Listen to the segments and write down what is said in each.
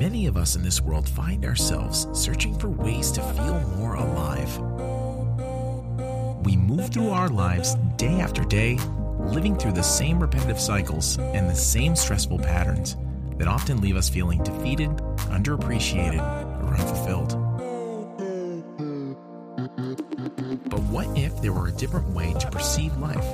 Many of us in this world find ourselves searching for ways to feel more alive. We move through our lives day after day, living through the same repetitive cycles and the same stressful patterns that often leave us feeling defeated, underappreciated, or unfulfilled. But what if there were a different way to perceive life?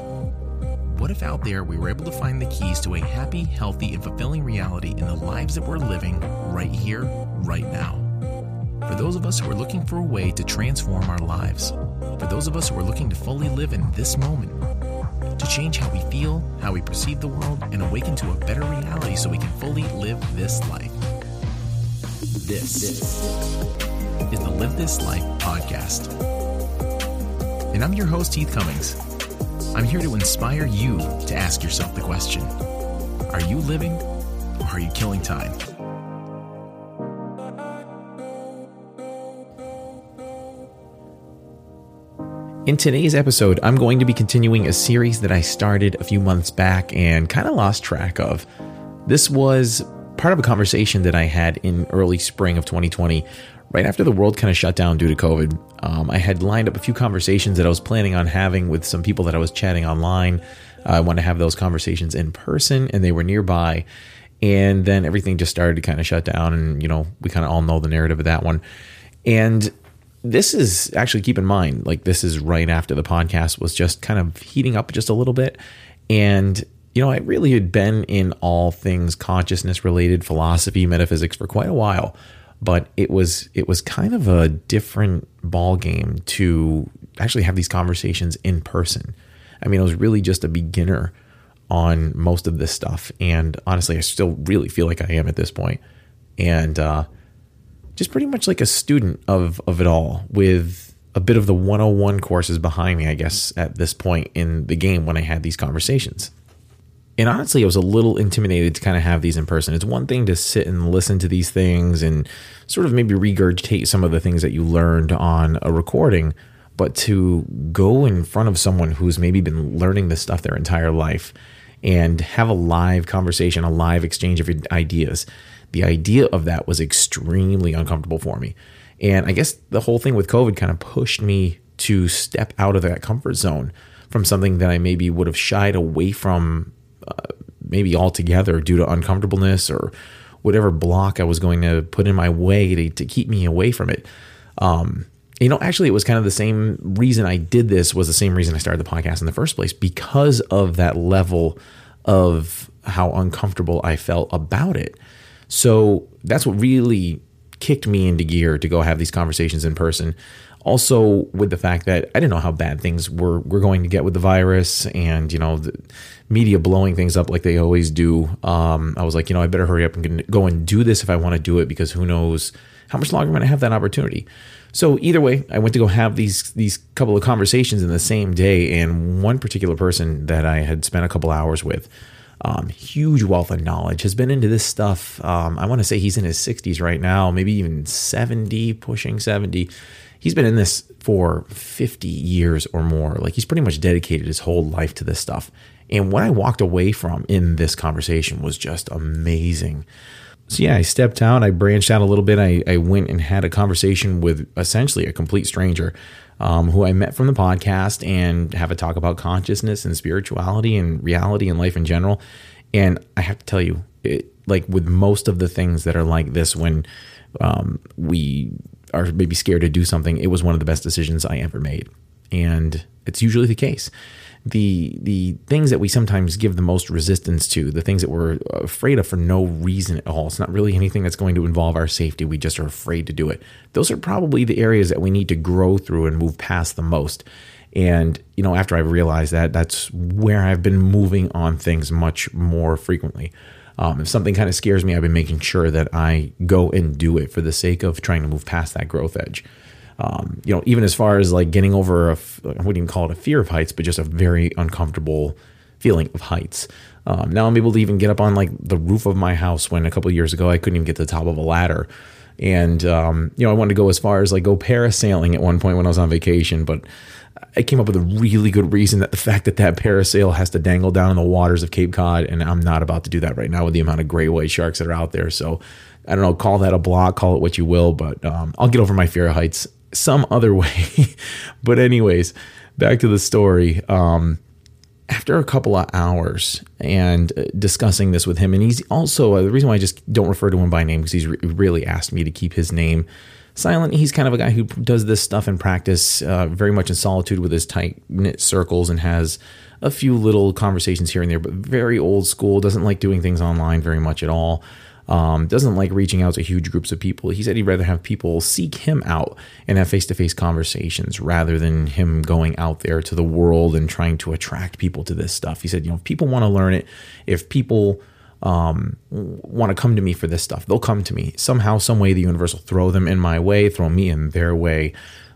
What if out there we were able to find the keys to a happy, healthy, and fulfilling reality in the lives that we're living right here, right now? For those of us who are looking for a way to transform our lives, for those of us who are looking to fully live in this moment, to change how we feel, how we perceive the world, and awaken to a better reality so we can fully live this life. This is the Live This Life podcast. And I'm your host, Heath Cummings. I'm here to inspire you to ask yourself the question, are you living or are you killing time? In today's episode, I'm going to be continuing a series that I started a few months back and kind of lost track of. This was part of a conversation that I had in early spring of 2020, right after the world kind of shut down due to COVID. I had lined up a few conversations that I was planning on having with some people that I was chatting online. I wanted to have those conversations in person, and they were nearby. And then everything just started to kind of shut down, and we kind of all know the narrative of that one. And this is actually, keep in mind, this is right after the podcast was just kind of heating up just a little bit. And, I really had been in all things consciousness related, philosophy, metaphysics for quite a while, but it was kind of a different ball game to actually have these conversations in person. I mean, I was really just a beginner on most of this stuff. And honestly, I still really feel like I am at this point. And, just pretty much like a student of it all, with a bit of the 101 courses behind me, I guess, at this point in the game when I had these conversations. And honestly, I was a little intimidated to kind of have these in person. It's one thing to sit and listen to these things and sort of maybe regurgitate some of the things that you learned on a recording, but to go in front of someone who's maybe been learning this stuff their entire life and have a live conversation, a live exchange of ideas. The idea of that was extremely uncomfortable for me. And I guess the whole thing with COVID kind of pushed me to step out of that comfort zone from something that I maybe would have shied away from maybe altogether due to uncomfortableness or whatever block I was going to put in my way to keep me away from it. Actually, it was kind of the same reason I did this was the same reason I started the podcast in the first place, because of that level of how uncomfortable I felt about it. So that's what really kicked me into gear to go have these conversations in person. Also, with the fact that I didn't know how bad things were going to get with the virus and, the media blowing things up like they always do. I was like, I better hurry up and go and do this if I want to do it, because who knows how much longer I'm going to have that opportunity. So either way, I went to go have these couple of conversations in the same day. And one particular person that I had spent a couple hours with, huge wealth of knowledge, has been into this stuff. I want to say he's in his 60s right now, maybe even 70, pushing 70. He's been in this for 50 years or more. He's pretty much dedicated his whole life to this stuff. And what I walked away from in this conversation was just amazing. So yeah, I stepped out, I branched out a little bit. I went and had a conversation with essentially a complete stranger, who I met from the podcast, and have a talk about consciousness and spirituality and reality and life in general. And I have to tell you, with most of the things that are like this, when we are maybe scared to do something, it was one of the best decisions I ever made. And it's usually the case. The things that we sometimes give the most resistance to, the things that we're afraid of for no reason at all, it's not really anything that's going to involve our safety, we just are afraid to do it. Those are probably the areas that we need to grow through and move past the most. And, after I realized that, that's where I've been moving on things much more frequently. If something kind of scares me, I've been making sure that I go and do it for the sake of trying to move past that growth edge. Even as far as getting over I wouldn't even call it a fear of heights, but just a very uncomfortable feeling of heights. Now I'm able to even get up on the roof of my house, when a couple of years ago, I couldn't even get to the top of a ladder. And, I wanted to go as far as go parasailing at one point when I was on vacation, but I came up with a really good reason that the fact that parasail has to dangle down in the waters of Cape Cod, and I'm not about to do that right now with the amount of gray white sharks that are out there. So I don't know, call that a block, call it what you will, but I'll get over my fear of heights some other way. But anyways, back to the story. After a couple of hours and discussing this with him, and he's also, the reason why I just don't refer to him by name, because he's really asked me to keep his name silent. He's kind of a guy who does this stuff in practice very much in solitude with his tight-knit circles, and has a few little conversations here and there, but very old school, doesn't like doing things online very much at all. Doesn't like reaching out to huge groups of people. He said he'd rather have people seek him out and have face-to-face conversations rather than him going out there to the world and trying to attract people to this stuff. He said, you know, if people want to learn it, if people want to come to me for this stuff, they'll come to me. Somehow, some way, the universe will throw them in my way, throw me in their way,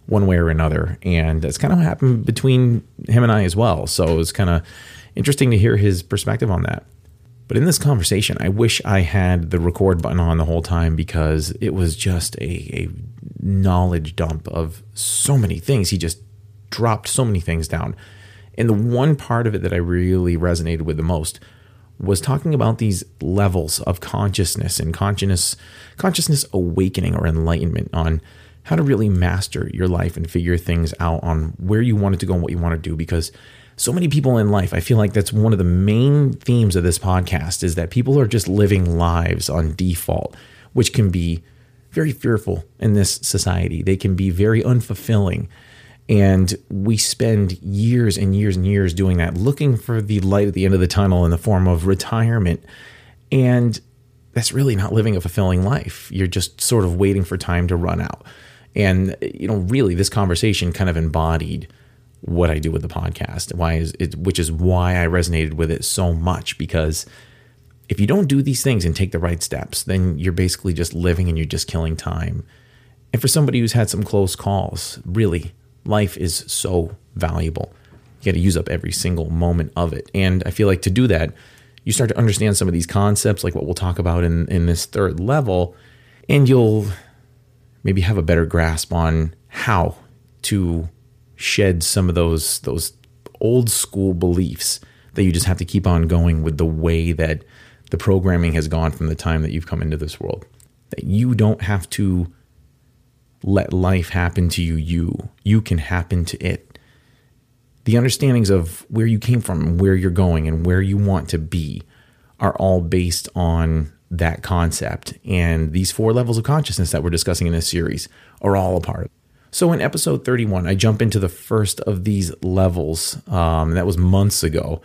one way or another. And that's kind of what happened between him and I as well. So it was kind of interesting to hear his perspective on that. But in this conversation, I wish I had the record button on the whole time, because it was just a knowledge dump of so many things. He just dropped so many things down. And the one part of it that I really resonated with the most was talking about these levels of consciousness and consciousness awakening or enlightenment, on how to really master your life and figure things out on where you want it to go and what you want to do. Because so many people in life, I feel like that's one of the main themes of this podcast, is that people are just living lives on default, which can be very fearful in this society. They can be very unfulfilling. And we spend years and years and years doing that, looking for the light at the end of the tunnel in the form of retirement. And that's really not living a fulfilling life. You're just sort of waiting for time to run out. And, you know, really this conversation kind of embodied what I do with the podcast, which is why I resonated with it so much. Because if you don't do these things and take the right steps, then you're basically just living and you're just killing time. And for somebody who's had some close calls, really, life is so valuable. You got to use up every single moment of it. And I feel like to do that, you start to understand some of these concepts, like what we'll talk about in this third level, and you'll maybe have a better grasp on how to shed some of those old school beliefs that you just have to keep on going with the way that the programming has gone from the time that you've come into this world. That you don't have to let life happen to you. You can happen to it. The understandings of where you came from and where you're going and where you want to be are all based on that concept. And these four levels of consciousness that we're discussing in this series are all a part of it. So in episode 31, I jump into the first of these levels. That was months ago.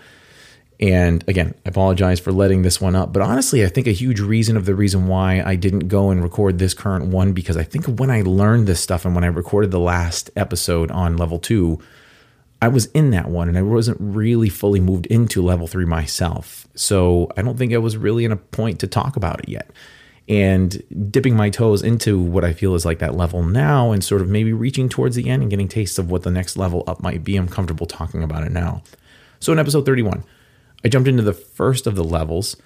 And again, I apologize for letting this one up. But honestly, I think a huge reason why I didn't go and record this current one, because I think when I learned this stuff and when I recorded the last episode on level 2, I was in that one and I wasn't really fully moved into level 3 myself. So I don't think I was really in a point to talk about it yet. And dipping my toes into what I feel is like that level now, and sort of maybe reaching towards the end and getting tastes of what the next level up might be, I'm comfortable talking about it now. So in episode 31, I jumped into the first of the levels,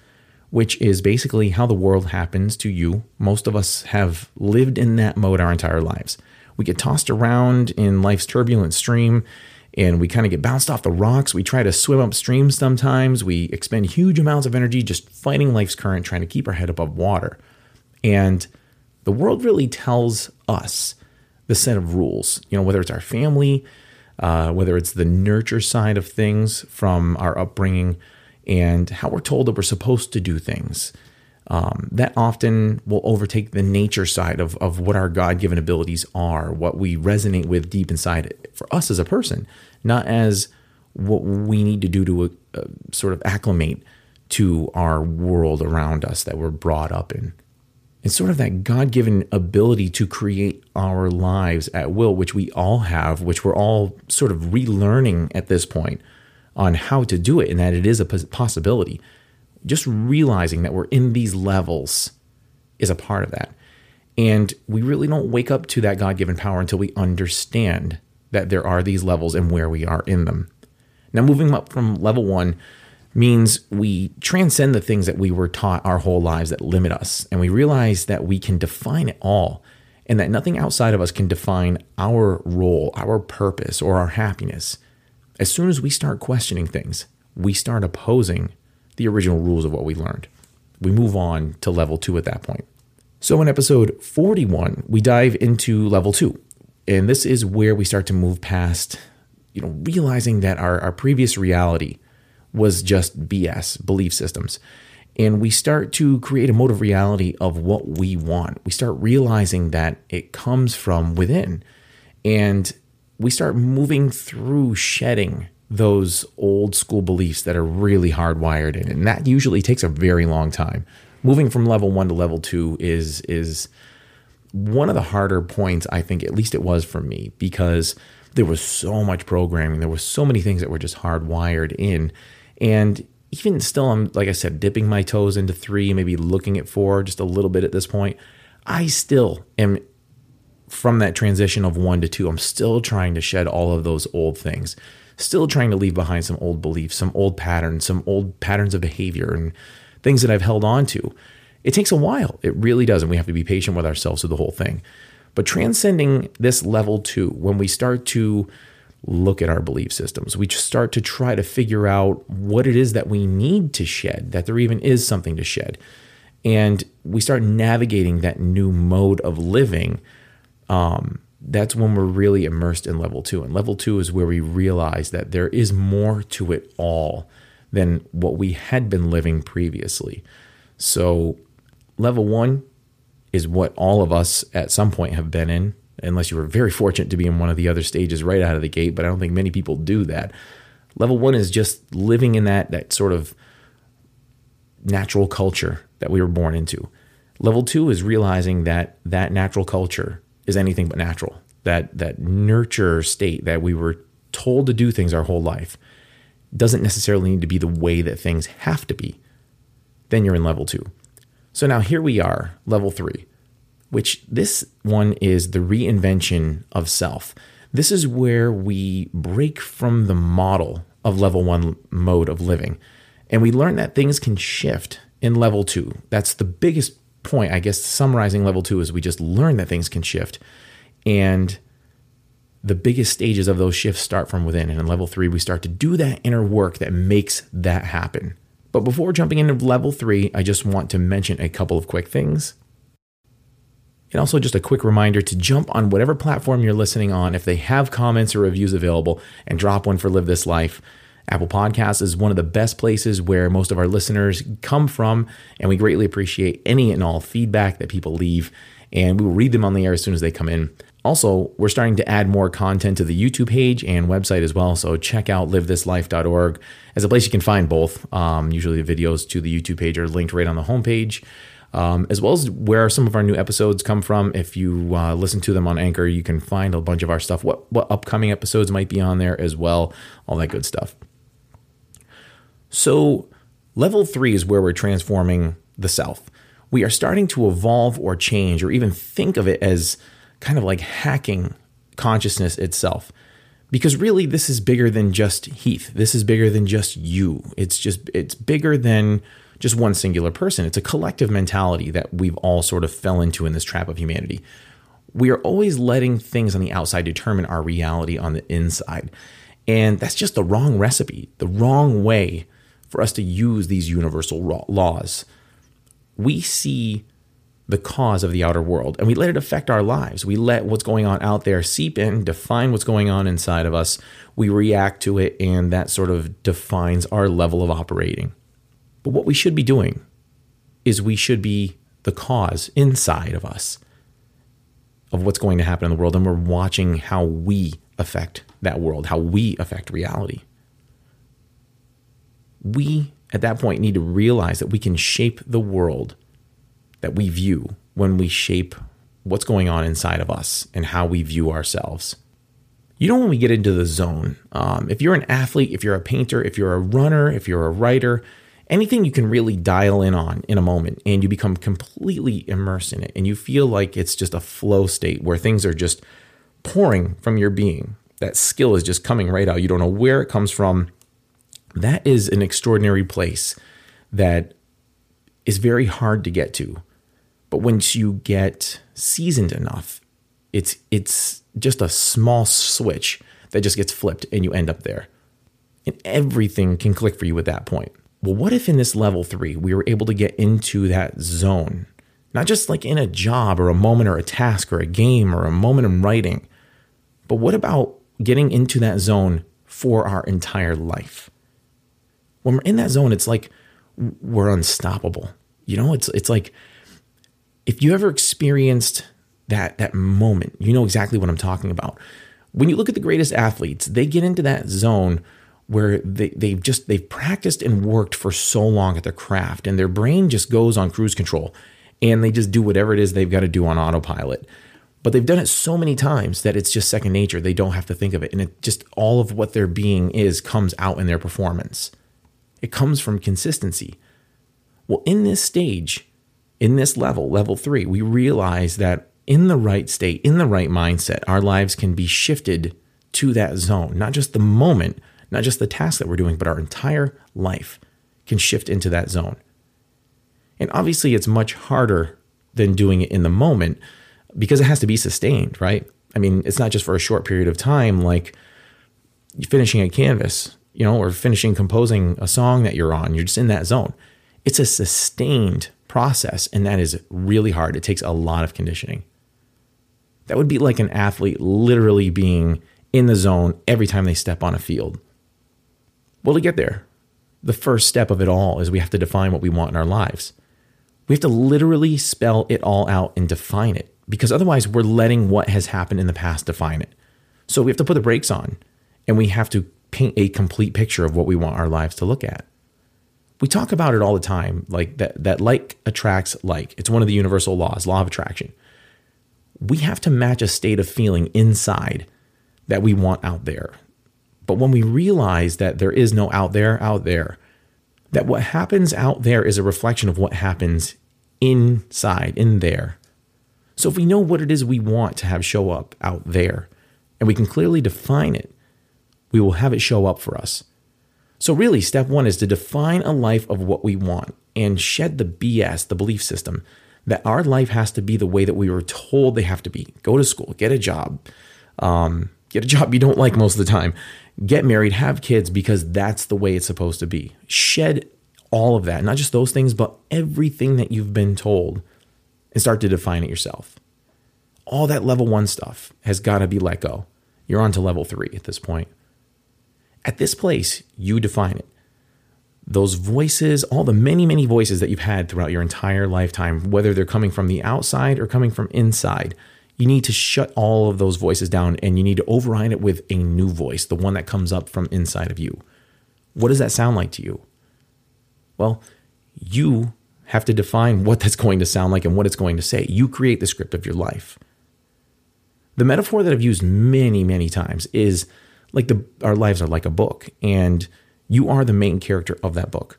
which is basically how the world happens to you. Most of us have lived in that mode our entire lives. We get tossed around in life's turbulent stream, and we kind of get bounced off the rocks. We try to swim upstream sometimes. We expend huge amounts of energy just fighting life's current, trying to keep our head above water. And the world really tells us the set of rules, you know, whether it's our family, whether it's the nurture side of things from our upbringing, and how we're told that we're supposed to do things. That often will overtake the nature side of what our God-given abilities are, what we resonate with deep inside for us as a person, not as what we need to do to sort of acclimate to our world around us that we're brought up in. It's sort of that God-given ability to create our lives at will, which we all have, which we're all sort of relearning at this point on how to do it, and that it is a possibility. Just realizing that we're in these levels is a part of that. And we really don't wake up to that God-given power until we understand that there are these levels and where we are in them. Now, moving up from level 1, means we transcend the things that we were taught our whole lives that limit us. And we realize that we can define it all, and that nothing outside of us can define our role, our purpose, or our happiness. As soon as we start questioning things, we start opposing the original rules of what we learned. We move on to level 2 at that point. So in episode 41, we dive into level 2. And this is where we start to move past, realizing that our previous reality was just BS, belief systems. And we start to create a motive reality of what we want. We start realizing that it comes from within. And we start moving through shedding those old school beliefs that are really hardwired in. And that usually takes a very long time. Moving from level 1 to level 2 is one of the harder points, I think, at least it was for me, because there was so much programming. There were so many things that were just hardwired in. And even still, I'm, like I said, dipping my toes into 3, maybe looking at 4 just a little bit at this point. I still am, from that transition of 1 to 2, I'm still trying to shed all of those old things, still trying to leave behind some old beliefs, some old patterns of behavior, and things that I've held on to. It takes a while. It really does. And we have to be patient with ourselves through the whole thing. But transcending this level 2, when we start to look at our belief systems, we start to try to figure out what it is that we need to shed, that there even is something to shed. And we start navigating that new mode of living. That's when we're really immersed in level 2. And level 2 is where we realize that there is more to it all than what we had been living previously. So level 1 is what all of us at some point have been in, unless you were very fortunate to be in one of the other stages right out of the gate, but I don't think many people do that. Level 1 is just living in that sort of natural culture that we were born into. Level 2 is realizing that natural culture is anything but natural, that nurture state that we were told to do things our whole life doesn't necessarily need to be the way that things have to be. Then you're in level 2. So now here we are, level 3, which this one is the reinvention of self. This is where we break from the model of level 1 mode of living. And we learn that things can shift in level 2. That's the biggest point, I guess, summarizing level 2 is we just learn that things can shift. And the biggest stages of those shifts start from within. And in level 3, we start to do that inner work that makes that happen. But before jumping into level 3, I just want to mention a couple of quick things. And also just a quick reminder to jump on whatever platform you're listening on. If they have comments or reviews available, and drop one for Live This Life. Apple Podcasts is one of the best places where most of our listeners come from. And we greatly appreciate any and all feedback that people leave. And we will read them on the air as soon as they come in. Also, we're starting to add more content to the YouTube page and website as well. So check out livethislife.org as a place you can find both. Usually the videos to the YouTube page are linked right on the homepage, as well as where some of our new episodes come from. If you listen to them on Anchor, you can find a bunch of our stuff. What upcoming episodes might be on there as well. All that good stuff. So level 3 is where we're transforming the self. We are starting to evolve or change or even think of it as kind of like hacking consciousness itself. Because really, this is bigger than just Heath. This is bigger than just you. It's bigger than just one singular person. It's a collective mentality that we've all sort of fell into in this trap of humanity. We are always letting things on the outside determine our reality on the inside. And that's just the wrong recipe, the wrong way for us to use these universal laws. We see the cause of the outer world, and we let it affect our lives. We let what's going on out there seep in, define what's going on inside of us. We react to it, and that sort of defines our level of operating. But what we should be doing is we should be the cause inside of us of what's going to happen in the world, and we're watching how we affect that world, how we affect reality. We, at that point, need to realize that we can shape the world that we view when we shape what's going on inside of us and how we view ourselves. When we get into the zone, if you're an athlete, if you're a painter, if you're a runner, if you're a writer, anything you can really dial in on in a moment, and you become completely immersed in it, and you feel like it's just a flow state where things are just pouring from your being. That skill is just coming right out. You don't know where it comes from. That is an extraordinary place that is very hard to get to. But once you get seasoned enough, it's just a small switch that just gets flipped and you end up there. And everything can click for you at that point. Well, what if in this level 3, we were able to get into that zone Not just like in a job or a moment or a task or a game or a moment in writing, but what about getting into that zone for our entire life? When we're in that zone, it's like we're unstoppable. You know, it's like if you ever experienced that moment, you know exactly what I'm talking about. When you look at the greatest athletes, they get into that zone where they've practiced and worked for so long at their craft, and their brain just goes on cruise control and they just do whatever it is they've got to do on autopilot. But they've done it so many times that it's just second nature. They don't have to think of it. And it just, all of what their being is comes out in their performance. It comes from consistency. Well, in this stage, in this level 3, we realize that in the right state, in the right mindset, our lives can be shifted to that zone. Not just the moment, not just the task that we're doing, but our entire life can shift into that zone. And obviously it's much harder than doing it in the moment because it has to be sustained, right? I mean, it's not just for a short period of time, like finishing a canvas, you know, or finishing composing a song that you're on. You're just in that zone. It's a sustained process, and that is really hard. It takes a lot of conditioning. That would be like an athlete literally being in the zone every time they step on a field. Well, to get there, the first step of it all is we have to define what we want in our lives. We have to literally spell it all out and define it, because otherwise we're letting what has happened in the past define it. So we have to put the brakes on, and we have to paint a complete picture of what we want our lives to look at. We talk about it all the time, like that like attracts like. It's one of the universal laws, law of attraction. We have to match a state of feeling inside that we want out there. But when we realize that there is no out there, that what happens out there is a reflection of what happens inside, in there. So if we know what it is we want to have show up out there, and we can clearly define it, we will have it show up for us. So really, step one is to define a life of what we want and shed the BS, the belief system, that our life has to be the way that we were told they have to be. Go to school, get a job you don't like most of the time, get married, have kids, because that's the way it's supposed to be. Shed all of that, not just those things, but everything that you've been told, and start to define it yourself. All that level 1 stuff has got to be let go. You're on to level 3 at this point. At this place, you define it. Those voices, all the many, many voices that you've had throughout your entire lifetime, whether they're coming from the outside or coming from inside, you need to shut all of those voices down, and you need to override it with a new voice, the one that comes up from inside of you. What does that sound like to you? Well, you have to define what that's going to sound like and what it's going to say. You create the script of your life. The metaphor that I've used many, many times is like our lives are like a book, and you are the main character of that book.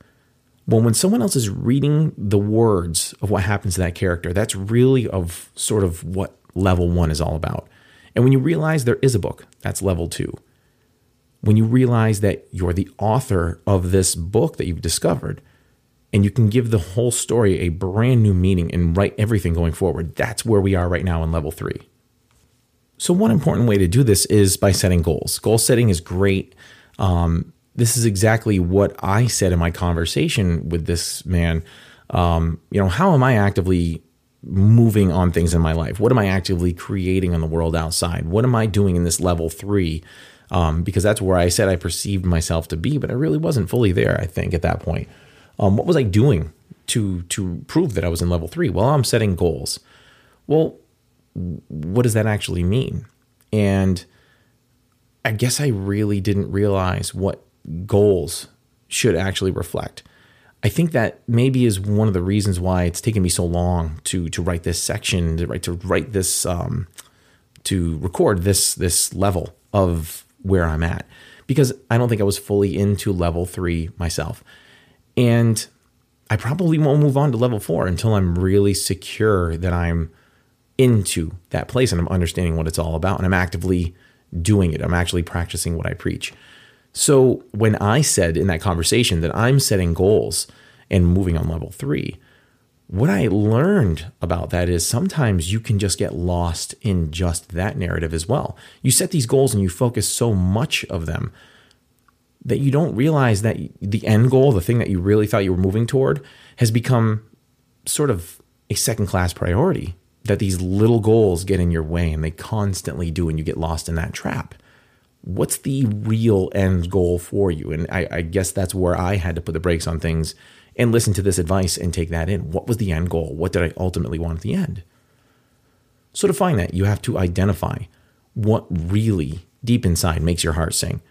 Well, when someone else is reading the words of what happens to that character, that's really of sort of what level 1 is all about. And when you realize there is a book, that's level 2. When you realize that you're the author of this book that you've discovered, and you can give the whole story a brand new meaning and write everything going forward, that's where we are right now in level 3. So one important way to do this is by setting goals. Goal setting is great. This is exactly what I said in my conversation with this man. How am I actively moving on things in my life? What am I actively creating on the world outside? What am I doing in this level 3? Because that's where I said I perceived myself to be, but I really wasn't fully there, I think, at that point. What was I doing to prove that I was in level 3? Well, I'm setting goals. Well, what does that actually mean? And I guess I really didn't realize what goals should actually reflect. I think that maybe is one of the reasons why it's taken me so long to write this section, to write this, to record this level of where I'm at, because I don't think I was fully into level 3 myself. And I probably won't move on to level 4 until I'm really secure that I'm into that place and I'm understanding what it's all about and I'm actively doing it. I'm actually practicing what I preach. So when I said in that conversation that I'm setting goals and moving on level 3, what I learned about that is sometimes you can just get lost in just that narrative as well. You set these goals and you focus so much of them that you don't realize that the end goal, the thing that you really thought you were moving toward, has become sort of a second-class priority, that these little goals get in your way and they constantly do, and you get lost in that trap. What's the real end goal for you? And I guess that's where I had to put the brakes on things and listen to this advice and take that in. What was the end goal? What did I ultimately want at the end? So to find that, you have to identify what really deep inside makes your heart sing.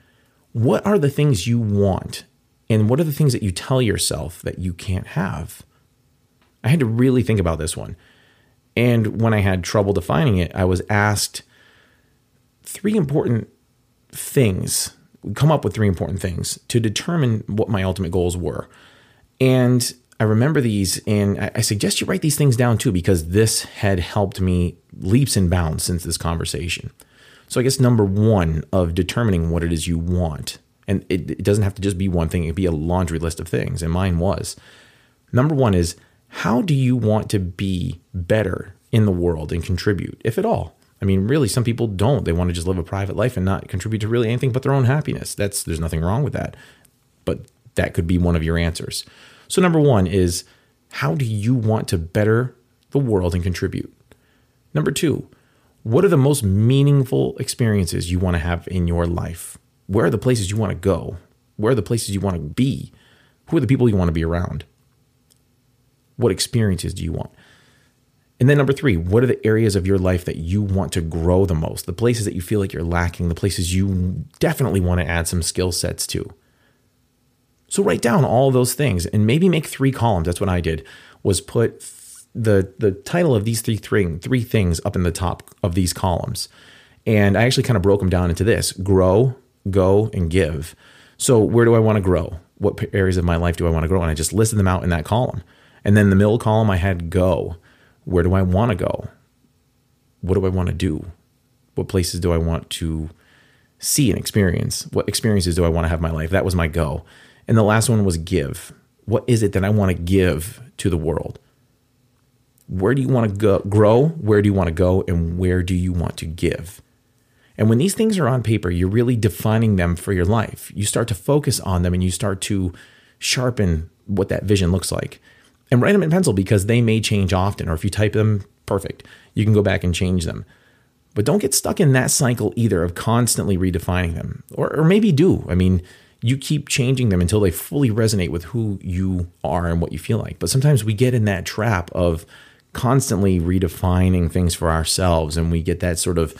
What are the things you want? And what are the things that you tell yourself that you can't have? I had to really think about this one. And when I had trouble defining it, I was asked three important things, come up with three important things to determine what my ultimate goals were. And I remember these, and I suggest you write these things down too, because this had helped me leaps and bounds since this conversation. So I guess number one of determining what it is you want, and it doesn't have to just be one thing, it could be a laundry list of things, and mine was. Number one is, how do you want to be better in the world and contribute, if at all? I mean, really, some people don't. They want to just live a private life and not contribute to really anything but their own happiness. There's nothing wrong with that, but that could be one of your answers. So number one is, how do you want to better the world and contribute? Number two, what are the most meaningful experiences you want to have in your life? Where are the places you want to go? Where are the places you want to be? Who are the people you want to be around? What experiences do you want? And then number three, what are the areas of your life that you want to grow the most? The places that you feel like you're lacking, the places you definitely want to add some skill sets to. So write down all those things and maybe make three columns. That's what I did, was put the title of these three things up in the top of these columns. And I actually kind of broke them down into this: grow, go, and give. So where do I want to grow? What areas of my life do I want to grow? And I just listed them out in that column. And then the middle column I had go. Where do I want to go? What do I want to do? What places do I want to see and experience? What experiences do I want to have in my life? That was my go. And the last one was give. What is it that I want to give to the world? Where do you want to go, grow? Where do you want to go? And where do you want to give? And when these things are on paper, you're really defining them for your life. You start to focus on them and you start to sharpen what that vision looks like. And write them in pencil, because they may change often, or if you type them, perfect. You can go back and change them. But don't get stuck in that cycle either of constantly redefining them, or maybe do. I mean, you keep changing them until they fully resonate with who you are and what you feel like. But sometimes we get in that trap of constantly redefining things for ourselves, and we get that sort of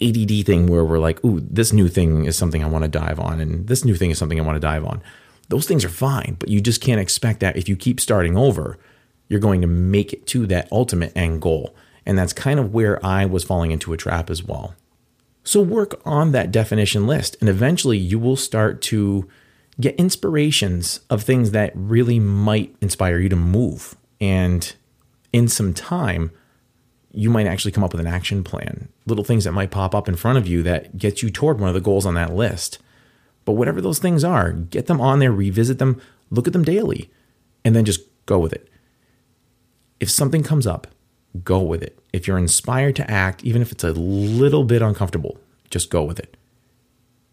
ADD thing where we're like, ooh, this new thing is something I want to dive on, and this new thing is something I want to dive on. Those things are fine, but you just can't expect that if you keep starting over, you're going to make it to that ultimate end goal. And that's kind of where I was falling into a trap as well. So work on that definition list, and eventually you will start to get inspirations of things that really might inspire you to move. And in some time, you might actually come up with an action plan, little things that might pop up in front of you that get you toward one of the goals on that list. But whatever those things are, get them on there, revisit them, look at them daily, and then just go with it. If something comes up, go with it. If you're inspired to act, even if it's a little bit uncomfortable, just go with it.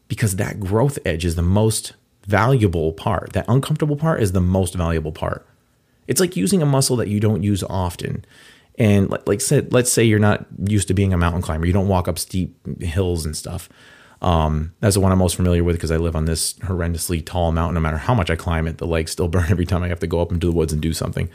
Because that growth edge is the most valuable part. That uncomfortable part is the most valuable part. It's like using a muscle that you don't use often. And let's say you're not used to being a mountain climber. You don't walk up steep hills and stuff. That's the one I'm most familiar with, because I live on this horrendously tall mountain. No matter how much I climb it, the legs still burn every time I have to go up into the woods and do something.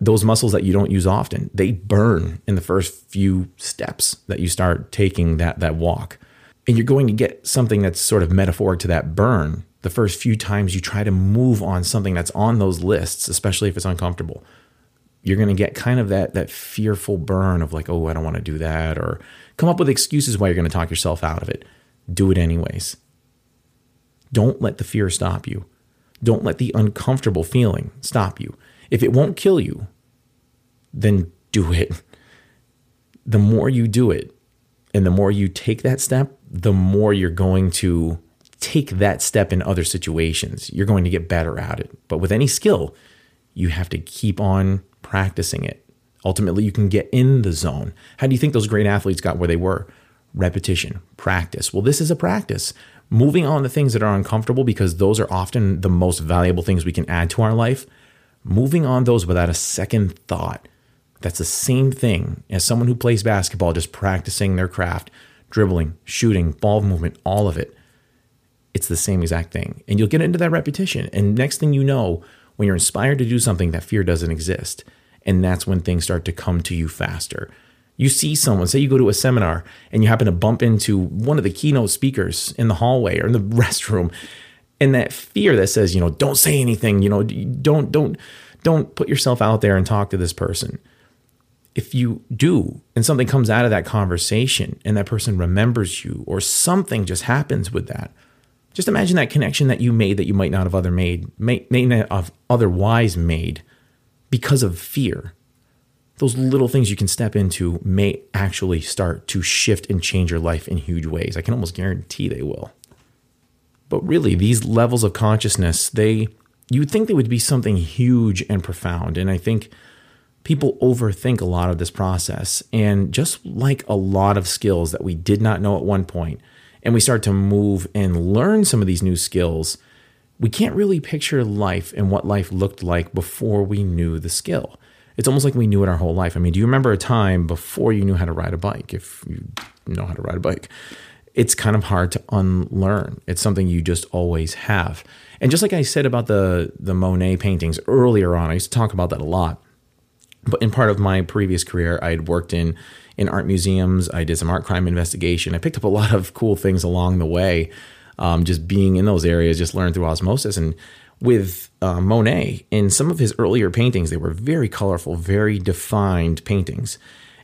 Those muscles that you don't use often, they burn in the first few steps that you start taking that walk. And you're going to get something that's sort of metaphoric to that burn the first few times you try to move on something that's on those lists, especially if it's uncomfortable. You're going to get kind of that fearful burn of like, oh, I don't want to do that, or come up with excuses why you're going to talk yourself out of it. Do it anyways. Don't let the fear stop you. Don't let the uncomfortable feeling stop you. If it won't kill you, then do it. The more you do it and the more you take that step, the more you're going to take that step in other situations. You're going to get better at it. But with any skill, you have to keep on practicing it. Ultimately, you can get in the zone. How do you think those great athletes got where they were? Repetition, practice. Well, this is a practice. Moving on to things that are uncomfortable, because those are often the most valuable things we can add to our life. Moving on those without a second thought. That's the same thing as someone who plays basketball, just practicing their craft, dribbling, shooting, ball movement, all of it. It's the same exact thing. And you'll get into that repetition. And next thing you know, when you're inspired to do something, that fear doesn't exist. And that's when things start to come to you faster. You see someone, say you go to a seminar and you happen to bump into one of the keynote speakers in the hallway or in the restroom. And that fear that says, don't say anything, don't put yourself out there and talk to this person. If you do, and something comes out of that conversation and that person remembers you or something just happens with that, just imagine that connection that you made that you might not have otherwise made because of fear. Those little things you can step into may actually start to shift and change your life in huge ways. I can almost guarantee they will. But really, these levels of consciousness, you'd think they would be something huge and profound. And I think people overthink a lot of this process. And just like a lot of skills that we did not know at one point, and we start to move and learn some of these new skills, we can't really picture life and what life looked like before we knew the skill. It's almost like we knew it our whole life. I mean, do you remember a time before you knew how to ride a bike? If you know how to ride a bike, it's kind of hard to unlearn. It's something you just always have. And just like I said about the Monet paintings earlier on, I used to talk about that a lot. But in part of my previous career, I had worked in art museums. I did some art crime investigation. I picked up a lot of cool things along the way, just being in those areas, just learned through osmosis. And with Monet, in some of his earlier paintings, they were very colorful, very defined paintings.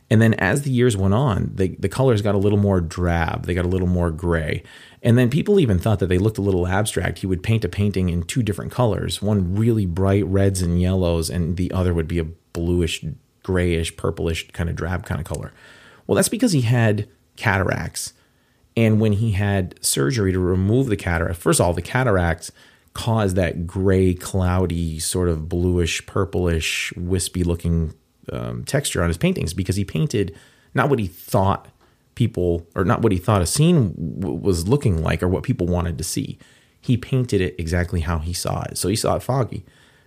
And then as the years went on, the colors got a little more drab. They got a little more gray. And then people even thought that they looked a little abstract. He would paint a painting in two different colors, one really bright reds and yellows, and the other would be a bluish, grayish, purplish kind of drab kind of color. Well, that's because he had cataracts. And when he had surgery to remove the cataract, first of all, the cataracts caused that gray, cloudy, sort of bluish, purplish, wispy looking texture on his paintings, because he painted not what he thought a scene was looking like or what people wanted to see. He painted it exactly how he saw it. So he saw it foggy.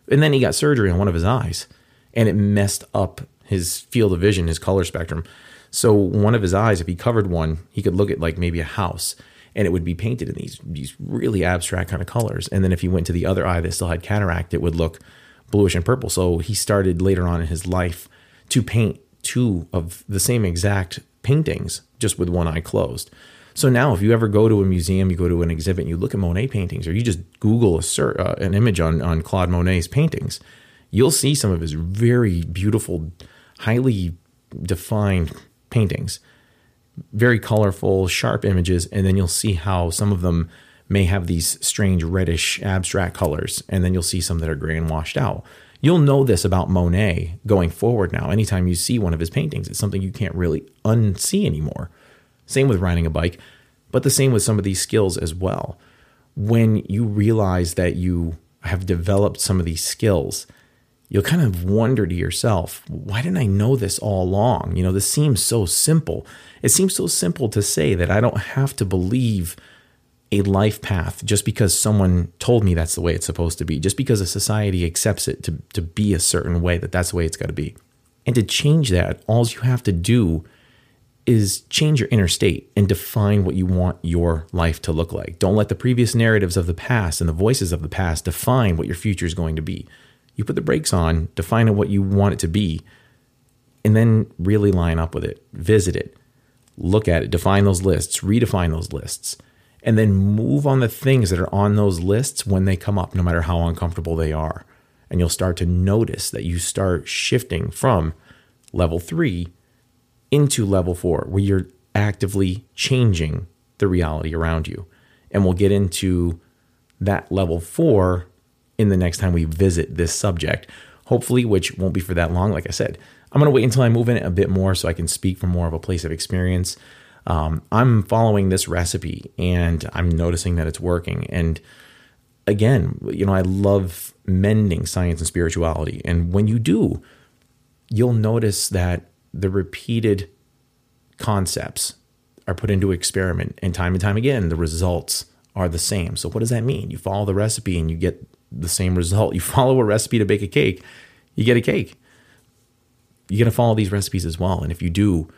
And then he got surgery on one of his eyes, and it messed up his field of vision, his color spectrum. So one of his eyes, if he covered one, he could look at like maybe a house, and it would be painted in these really abstract kind of colors. And then if he went to the other eye that still had cataract, it would look bluish and purple. So he started later on in his life to paint two of the same exact paintings, just with one eye closed. So now if you ever go to a museum, you go to an exhibit, and you look at Monet paintings, or you just Google an image on Claude Monet's paintings, you'll see some of his very beautiful, highly defined paintings, very colorful, sharp images. And then you'll see how some of them may have these strange reddish abstract colors. And then you'll see some that are gray and washed out. You'll know this about Monet going forward now. Anytime you see one of his paintings, it's something you can't really unsee anymore. Same with riding a bike, but the same with some of these skills as well. When you realize that you have developed some of these skills, you'll kind of wonder to yourself, why didn't I know this all along? This seems so simple. It seems so simple to say that I don't have to believe a life path just because someone told me that's the way it's supposed to be, just because a society accepts it to be a certain way, that's the way it's got to be. And to change that, all you have to do is change your inner state and define what you want your life to look like. Don't let the previous narratives of the past and the voices of the past define what your future is going to be. You put the brakes on, define what you want it to be, and then really line up with it, visit it, look at it, define those lists, redefine those lists, and then move on the things that are on those lists when they come up, no matter how uncomfortable they are. And you'll start to notice that you start shifting from level 3 into level 4, where you're actively changing the reality around you. And we'll get into that level 4 in the next time we visit this subject, hopefully, which won't be for that long. Like I said, I'm going to wait until I move in it a bit more so I can speak from more of a place of experience. I'm following this recipe and I'm noticing that it's working. And again, I love mending science and spirituality. And when you do, you'll notice that the repeated concepts are put into experiment, and time again, the results are the same. So what does that mean? You follow the recipe and you get the same result. You follow a recipe to bake a cake, you get a cake. You're going to follow these recipes as well. And if you do,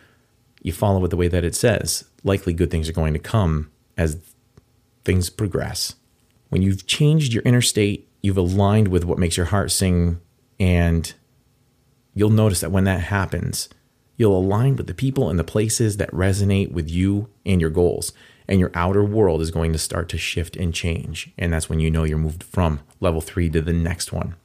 you follow it the way that it says, likely good things are going to come as things progress. When you've changed your inner state, you've aligned with what makes your heart sing, and you'll notice that when that happens, you'll align with the people and the places that resonate with you and your goals, and your outer world is going to start to shift and change. And that's when you know you're moved from level 3 to the next one.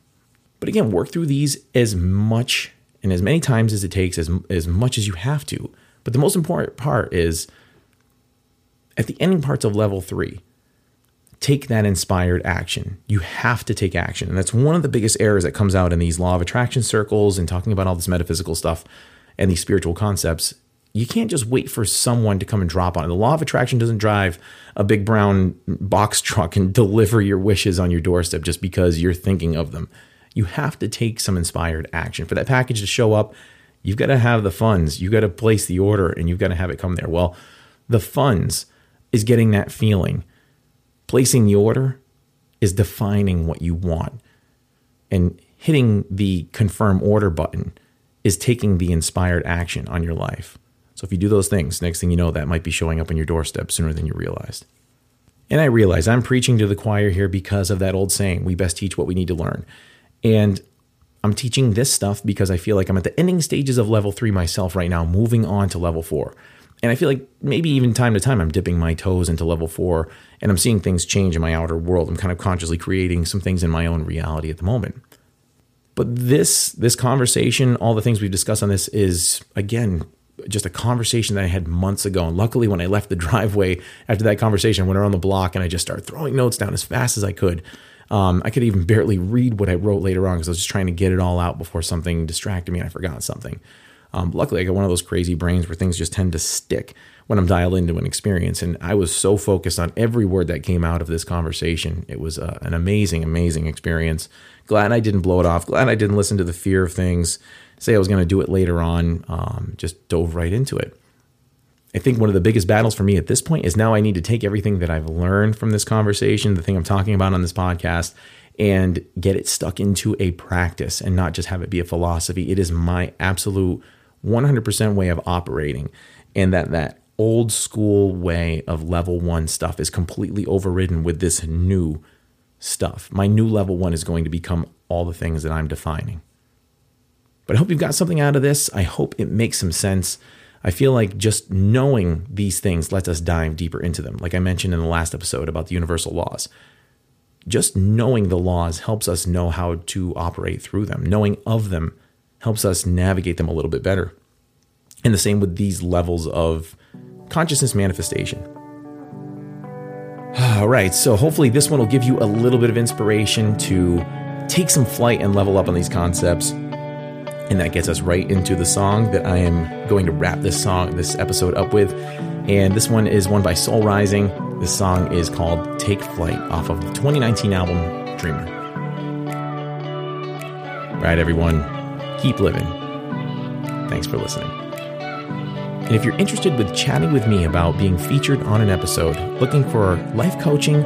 But again, work through these as much and as many times as it takes, as much as you have to. But the most important part is at the ending parts of level 3, take that inspired action. You have to take action. And that's one of the biggest errors that comes out in these law of attraction circles and talking about all this metaphysical stuff and these spiritual concepts. You can't just wait for someone to come and drop on it. The law of attraction doesn't drive a big brown box truck and deliver your wishes on your doorstep just because you're thinking of them. You have to take some inspired action. For that package to show up, you've got to have the funds. You've got to place the order, and you've got to have it come there. Well, the funds is getting that feeling. Placing the order is defining what you want. And hitting the confirm order button is taking the inspired action on your life. So if you do those things, next thing you know, that might be showing up on your doorstep sooner than you realized. And I realize I'm preaching to the choir here because of that old saying, we best teach what we need to learn. And I'm teaching this stuff because I feel like I'm at the ending stages of level 3 myself right now, moving on to level 4. And I feel like maybe even time to time I'm dipping my toes into level 4 and I'm seeing things change in my outer world. I'm kind of consciously creating some things in my own reality at the moment. But this conversation, all the things we've discussed on this is, again, just a conversation that I had months ago. And luckily when I left the driveway after that conversation, I went around the block and I just started throwing notes down as fast as I could. I could even barely read what I wrote later on because I was just trying to get it all out before something distracted me and I forgot something. Luckily, I got one of those crazy brains where things just tend to stick when I'm dialed into an experience. And I was so focused on every word that came out of this conversation. It was an amazing, amazing experience. Glad I didn't blow it off. Glad I didn't listen to the fear of things, say I was going to do it later on. Just dove right into it. I think one of the biggest battles for me at this point is now I need to take everything that I've learned from this conversation, the thing I'm talking about on this podcast, and get it stuck into a practice and not just have it be a philosophy. It is my absolute 100% way of operating, and that old school way of level 1 stuff is completely overridden with this new stuff. My new level 1 is going to become all the things that I'm defining. But I hope you've got something out of this. I hope it makes some sense. I feel like just knowing these things lets us dive deeper into them. Like I mentioned in the last episode about the universal laws. Just knowing the laws helps us know how to operate through them. Knowing of them helps us navigate them a little bit better. And the same with these levels of consciousness manifestation. All right, so hopefully this one will give you a little bit of inspiration to take some flight and level up on these concepts. And that gets us right into the song that I am going to wrap this episode up with. And this one is one by Soul Rising. This song is called Take Flight off of the 2019 album, Dreamer. All right, everyone. Keep living. Thanks for listening. And if you're interested with chatting with me about being featured on an episode, looking for life coaching,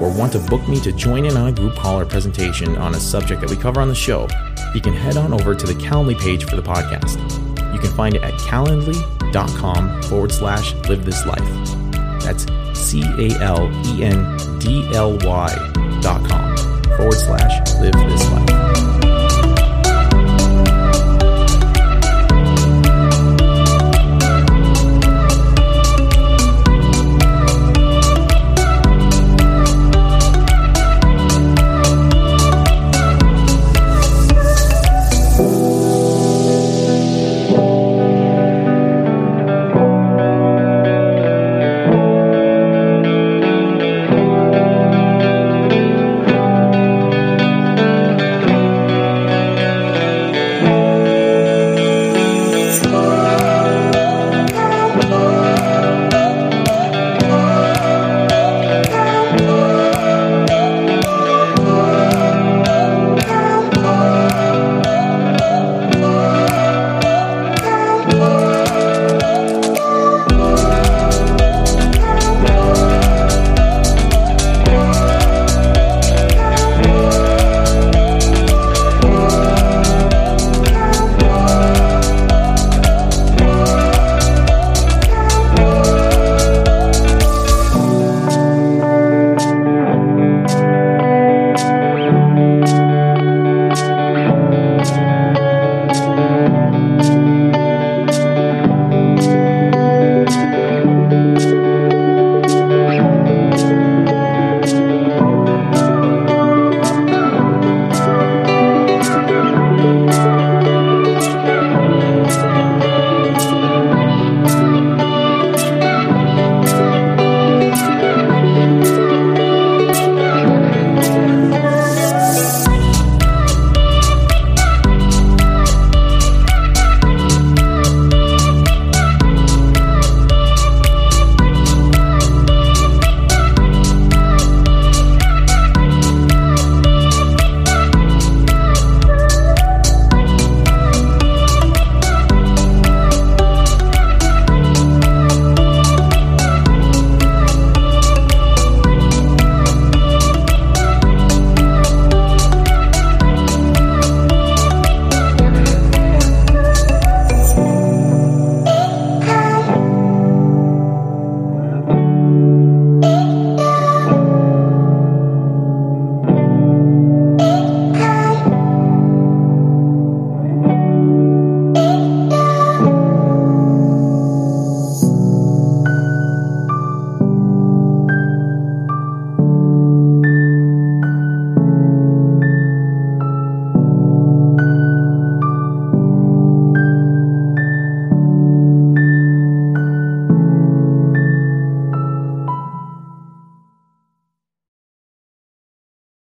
or want to book me to join in on a group call or presentation on a subject that we cover on the show, you can head on over to the Calendly page for the podcast. You can find it at calendly.com/livethislife. That's CALENDLY.com/livethislife.